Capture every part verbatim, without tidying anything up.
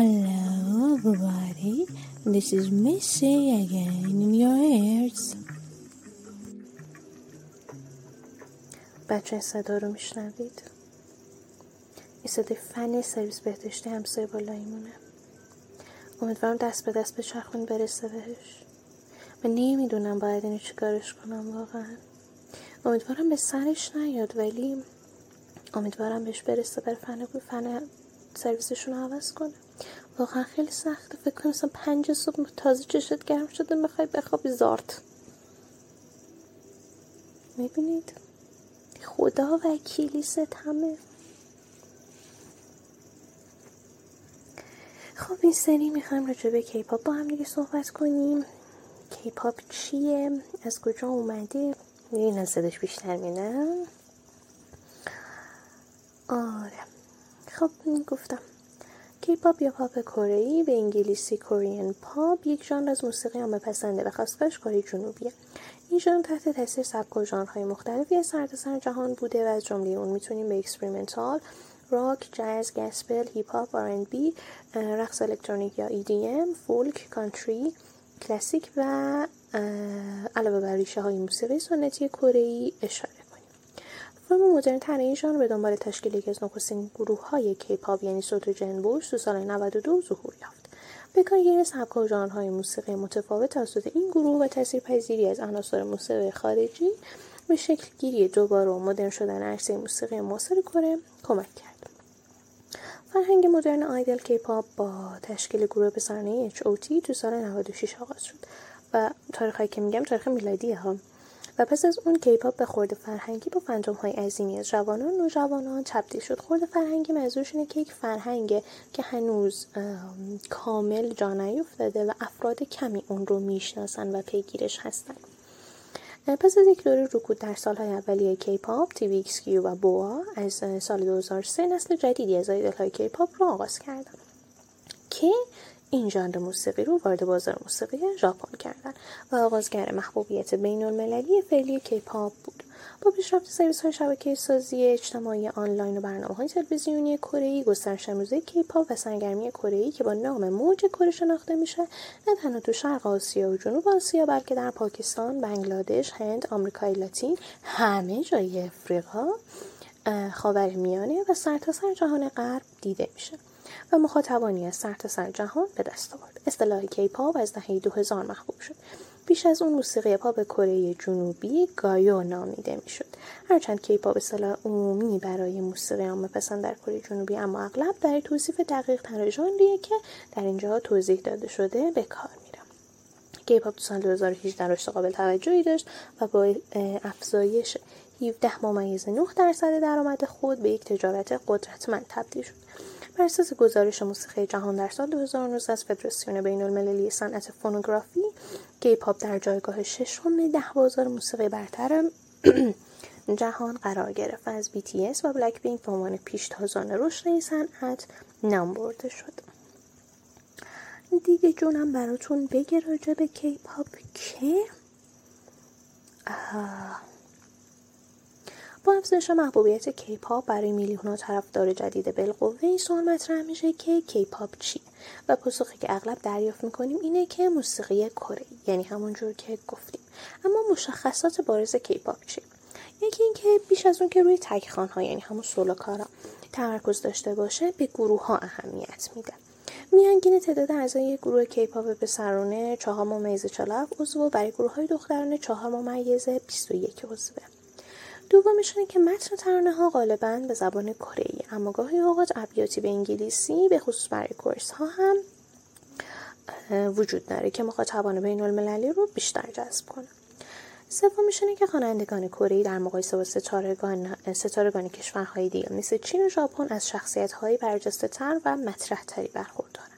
Hello everybody, this is Missy again in your ears. بچه صدا رو میشنوید؟ این صدای فنی سرویس بهداشتی همسایه بالاییمونه. امیدوارم دست به دست به چرخون برسه بهش. من نمیدونم باید اینو چیکارش کنم واقعا. امیدوارم به سرش نیاد، ولی امیدوارم بهش برسه بر فن فن سرویسشون رو عوض کنه. واقعا خیلی سخته. فکر کنم مثلا پنج صبح تازه چشت گرم شده میخوای بخوابی زارت. میبینید؟ خدا وکیلی ستمه. خب این سری میخوایم راجع به کی‌پاپ با هم دیگه صحبت کنیم. کی‌پاپ چیه؟ از کجا اومده؟ این از صدش بیشتر میدم. آره خب گفتم کی‌پاپ یا پاپ کره‌ای به انگلیسی کورین پاپ یک ژانر از موسیقی عامه پسنده و خاصش کره جنوبیه. این ژانر تحت تاثیر سبک ژانرهای مختلفی از سرتاسر جهان بوده و از جمله اون میتونیم به اکسپریمنتال، راک، جاز، گاسپل، هیپ هاپ، آر اند بی، رقص الکترونیک یا ای دی ام، فولک، کانتری، کلاسیک و علاوه بر ریشه‌های موسیقی سنتی کره‌ای اشاره کنیم. فرم مدرن تر این ژانر به دنبال تشکیل یکی از نخستین گروه‌های کی‌پاپ یعنی سئو تایجی اند بویز تو سال نود و دو ظهور یافت. به کارگیری سبک و ژانرهای موسیقی متفاوت توسط این گروه و تاثیرپذیری از عناصر موسیقی خارجی به شکل‌گیری دوباره و مدرن شدن عرصه موسیقی معاصر کره کمک کرد. فرهنگ مدرن آیدل کی‌پاپ با تشکیل گروه به سرنامه اچ او تی تو سال نود و شش آغاز شد و تاریخی که میگم تاریخ میلادیه ها. و پس از اون کی‌پاپ به خورد فرهنگی با فانتوم‌های عظیمی از جوانان و نوجوانان تبدیل شد. خورد فرهنگی منظورش اینه که یک فرهنگ که هنوز کامل جا نیفتاده و افراد کمی اون رو میشناسن و پیگیرش هستن. پس از یک دوره رکود در سالهای اولیه کی‌پاپ، تی وی ایکس کیو و بوآ از سال دو هزار و سه نسل جدیدی از آیدل‌های کی‌پاپ رو آغاز کردن که این ژانر موسیقی رو وارد بازار موسیقی ژاپن کردن و آغازگر محبوبیت بین‌المللی فعلی کی‌پاپ بود. با پیشرفت سرویس‌های شبکه‌سازی اجتماعی آنلاین و برنامه‌های تلویزیونی کره‌ای، گسترش امروزه کی‌پاپ و سرگرمی کره‌ای که با نام موج کره شناخته میشه، نه تنها تو شرق آسیا و جنوب آسیا، بلکه در پاکستان، بنگلادش، هند، آمریکای لاتین، همه جای افریقا، خاورمیانه و سرتاسر جهان غرب دیده میشه و مخاطبانی از سرتاسر جهان به دست آورد. اصطلاح کی‌پاپ از دهه دو هزار محبوب شد. بیش از اون موسیقی پاپ کره جنوبی گایو نامیده میشد. هرچند کی‌پاپ اصطلاح عمومی برای موسیقی عامه پسند در کره جنوبی، اما اغلب در توصیف دقیق تر ژانریه که در اینجا توضیح داده شده به کار میره. کی‌پاپ تو سال دو هزار و هجده رشد قابل توجهی داشت و با افزایش هفده ممیز نه درصد درآمد خود به یک تجارت قدرتمند تبدیل شد. بر اساس گزارش موسیقی جهان در سال دو هزار و نوزده از فدراسیون بین‌المللی صنعت فونوگرافی، کی‌پاپ در جایگاه ششم ده بازار موسیقی برتر جهان قرار گرفت و از بی تی اس و بلک‌پینک به عنوان پیشتازان رشد این صنعت نام برده شد. دیگه جونم براتون بگه راجع به کی‌پاپ که آه. با افزایش محبوبیت کی‌پاپ برای میلیون‌ها طرفدار جدید بالقوه، این سوال مطرح میشه که کی‌پاپ چیه و پاسخی که اغلب دریافت می‌کنیم اینه که موسیقی کره، یعنی همونجور که گفتیم. اما مشخصات بارز کی‌پاپ چیه؟ یکی اینکه بیش از اون که روی تک‌خوان‌ها یعنی همون سولوکارا تمرکز داشته باشه، به گروه‌ها اهمیت میده. میانگین تعداد اعضای گروه کی‌پاپ پسرانه چهار ممیز چهل و هفت عضو و برای گروه‌های دخترانه چهار ممیز بیست و یک عضو. دومیش اینه که متن ترانه‌ها غالباً به زبان کره‌ای، اما گاهی اوقات ابیاتی به انگلیسی به خصوص برای کورس‌ها هم وجود داره که مخاطبان بین‌المللی رو بیشتر جذب کنه. سومیش اینه که خوانندگان کره‌ای در مقایسه با ستارگان ستارگان کشورهای دیگه مثل چین و ژاپن از شخصیت‌های برجسته‌تر و مطرح‌تری برخوردارن.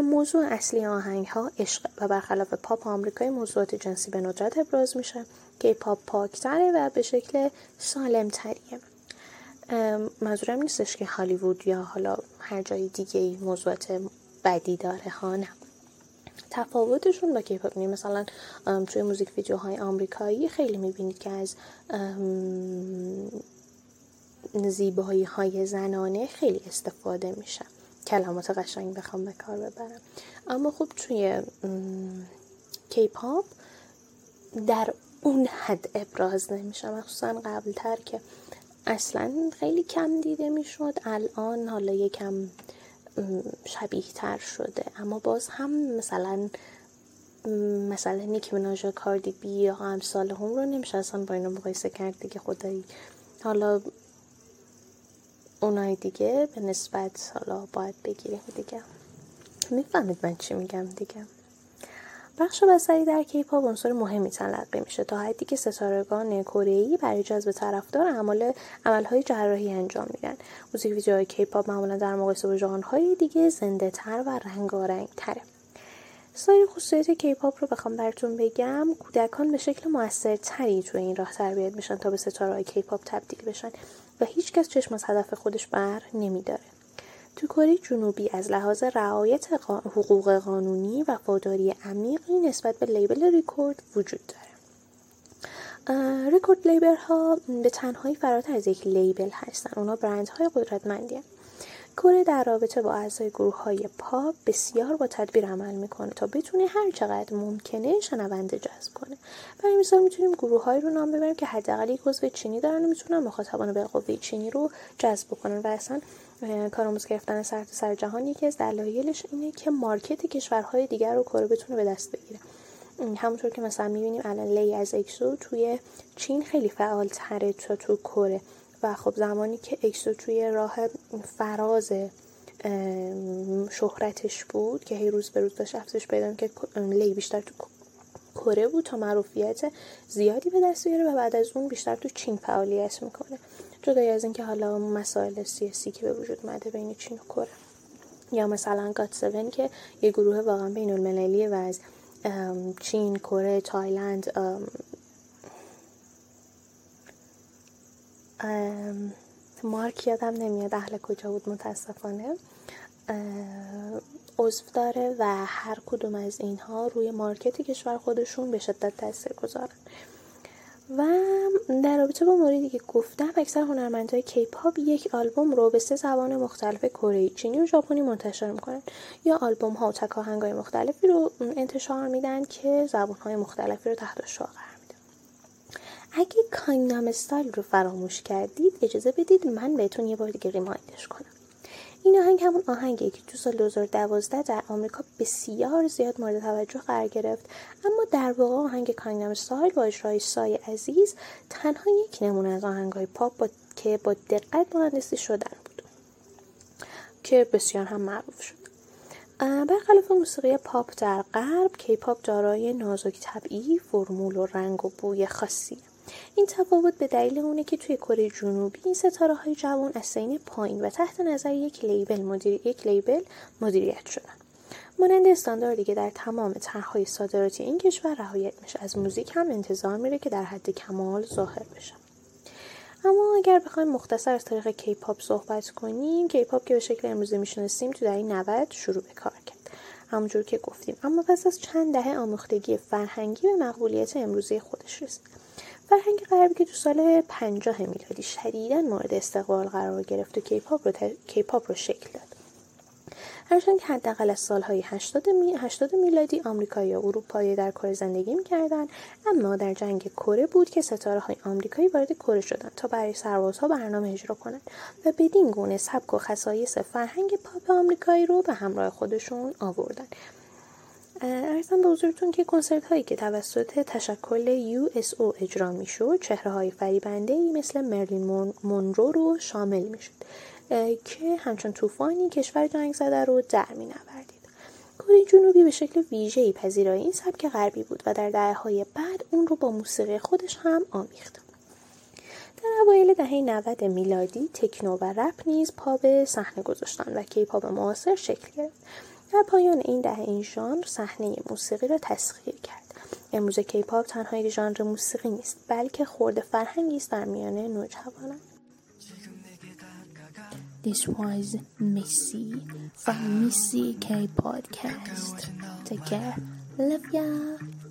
موضوع اصلی آهنگ‌ها عشق و برخلاف پاپ آمریکایی موضوعات جنسی به ندرت ابراز میشه. کی‌پاپ پاک‌تره و به شکل سالم‌تریه. منظورم نیستش که هالیوود یا حالا هر جای دیگه‌ای موضوعات بدی داره ها، نه. تفاوتشون با کی‌پاپ اینه مثلا توی موزیک ویدیوهای آمریکایی خیلی می‌بینید که از زیبایی‌های زنانه خیلی استفاده میشه کلمات قشنگ بخوام به کار ببرم. اما خب توی کی‌پاپ در اون حد ابراز نمیشه، مخصوصا قبل تر که اصلا خیلی کم دیده میشد. الان حالا یکم شبیه تر شده، اما باز هم مثلا مثلا نیکی مناژ، کاردی بی یا امثال هم رو نمیشه اصلا با اینا مقایسه کرد دیگه. خدایی حالا اونای دیگه به نسبت حالا باید بگیریم دیگه. میفهمید من چی میگم دیگه. بخش بصری در کی‌پاپ عنصر مهمی تلقی میشه تا حدی که ستارگان کره‌ای برای جذب طرفدار اعمال عمل‌های جراحی انجام میدن. موزیک ویدیوهای کی‌پاپ معمولا در مقایسه با ژانرهای دیگه زنده‌تر و رنگارنگ‌تره. سایر خصوصیات کی‌پاپ رو بخوام براتون بگم، کودکان به شکل موثرتری توی این راه تربیت میشن تا به ستاره‌های کی‌پاپ تبدیل بشن و هیچکس چشم از هدف خودش بر نمی‌داره. تو کره جنوبی از لحاظ رعایت حقوق قانونی و وفاداری عمیقی نسبت به لیبل ریکورد وجود داره. ریکورد لیبل ها به تنهایی فراتر از یک لیبل هستن، اونا برند های قدرتمندی هستن. کره در رابطه با اعضای گروه های پاپ بسیار با تدبیر عمل میکنه تا بتونه هر چقدر ممکنه شنونده جذب کنه. برای مثال میتونیم گروه هایی رو نام ببریم که حداقل یک عضو چینی دارن و میتونن مخاطبان بالقوه چینی رو جذب کنن و اصلا کارآموز گرفتن سر تا سر جهان یکی از دلایلش اینه که مارکت کشورهای دیگر رو کره بتونه به دست بگیره. همونطور که مثلا میبینیم الان لی از اکسو توی چین خیلی فعال تره تا تو کره. و خب زمانی که اکسو توی راه فراز شهرتش بود که هی روز به روز داشت افزایش پیدا می‌کرد، لی بیشتر تو کره بود تا معروفیت زیادی به دست بیاره و بعد از اون بیشتر تو چین فعالیت میکنه، جدای از این که حالا مسائل سیاسی که به وجود اومده بین چین و کره، یا مثلا گات سون که یه گروه واقعا بین المللیه و از چین، کره، تایلند، مارک یادم نمیاد اهل کجا بود متاسفانه، عضو داره و هر کدوم از اینها روی مارکت کشور خودشون به شدت تاثیر گذارن. و در رابطه با موردی که گفتم، اکثر هنرمندهای کی‌پاپ یک آلبوم رو به سه زبان مختلف کره، چینی و ژاپنی منتشر میکنن یا آلبوم ها و تک آهنگ های مختلفی رو انتشار میدن که زبان های مختلفی رو تحت شعار قرار میدن. اگه گانگنام استایل رو فراموش کردید اجازه بدید من بهتون یه بار دیگه ریمایندش کنم. این آهنگ همون آهنگیه که تو سال دو هزار و دوازده در آمریکا بسیار زیاد مورد توجه قرار گرفت، اما در واقع آهنگ گانگنام استایل با اجرای سای عزیز تنها یک نمونه از آهنگ‌های پاپ با... که با دقت مهندسی شدن بود که بسیار هم معروف شد. برخلاف موسیقی پاپ در غرب، کی‌پاپ دارای نازک طبعی، فرمول و رنگ و بوی خاصیه. این تفاوت به دلیل اونه که توی کره جنوبی این ستاره های جوان از سین پایین و تحت نظر یک لیبل مدیر یک لیبل مدیریت شدن. مانند استانداردی که در تمام طرح‌های صادراتی این کشور رعایت میشه، از موزیک هم انتظار میره که در حد کمال ظاهر بشه. اما اگر بخوایم مختصر از تاریخ کی‌پاپ صحبت کنیم، کی‌پاپ که به شکل امروزی میشناسیم تو دهه نود شروع به کار کرد، همونجور که گفتیم، اما پس از چند دهه آموختگی فرهنگی به مقبولیت امروزی خودش رسید. فرهنگ غربی که تو سال پنجاه میلادی شدیداً مورد استقبال قرار گرفت و کی‌پاپ رو, تر... کی‌پاپ رو شکل داد. هرچند که حداقل از سالهای هشتاد می... میلادی آمریکایی یا اروپایی در کره زندگی می‌کردند، اما در جنگ کره بود که ستاره‌های آمریکایی وارد کره شدند تا برای سربازها برنامه اجرا کنند و بدین گونه سبک و خصایص فرهنگ پاپ آمریکایی رو به همراه خودشون آوردند. ارزم به حضورتون که کنسرت هایی که توسط تشکل یو اس او اجرا می شد چهره های فریبنده ای مثل مرلین مونرو رو شامل می شد که همچون طوفانی کشور جنگ زده رو در می نوردید. کره جنوبی به شکل ویژه‌ای پذیرای این سبک غربی بود و در دهه های بعد اون رو با موسیقی خودش هم آمیخت. در اوایل دهه نود میلادی تکنو و رپ نیز پا به صحنه گذاشتن و کی‌پاپ معاصر شکل گرفت. در پایان این دهه این ژانر صحنه موسیقی را تسخیر کرد. امروز کی‌پاپ تنها یک ژانر موسیقی نیست، بلکه خورد فرهنگی است در میان نوجوانان. This was Missy from Missy K Podcast. Take care. Love ya.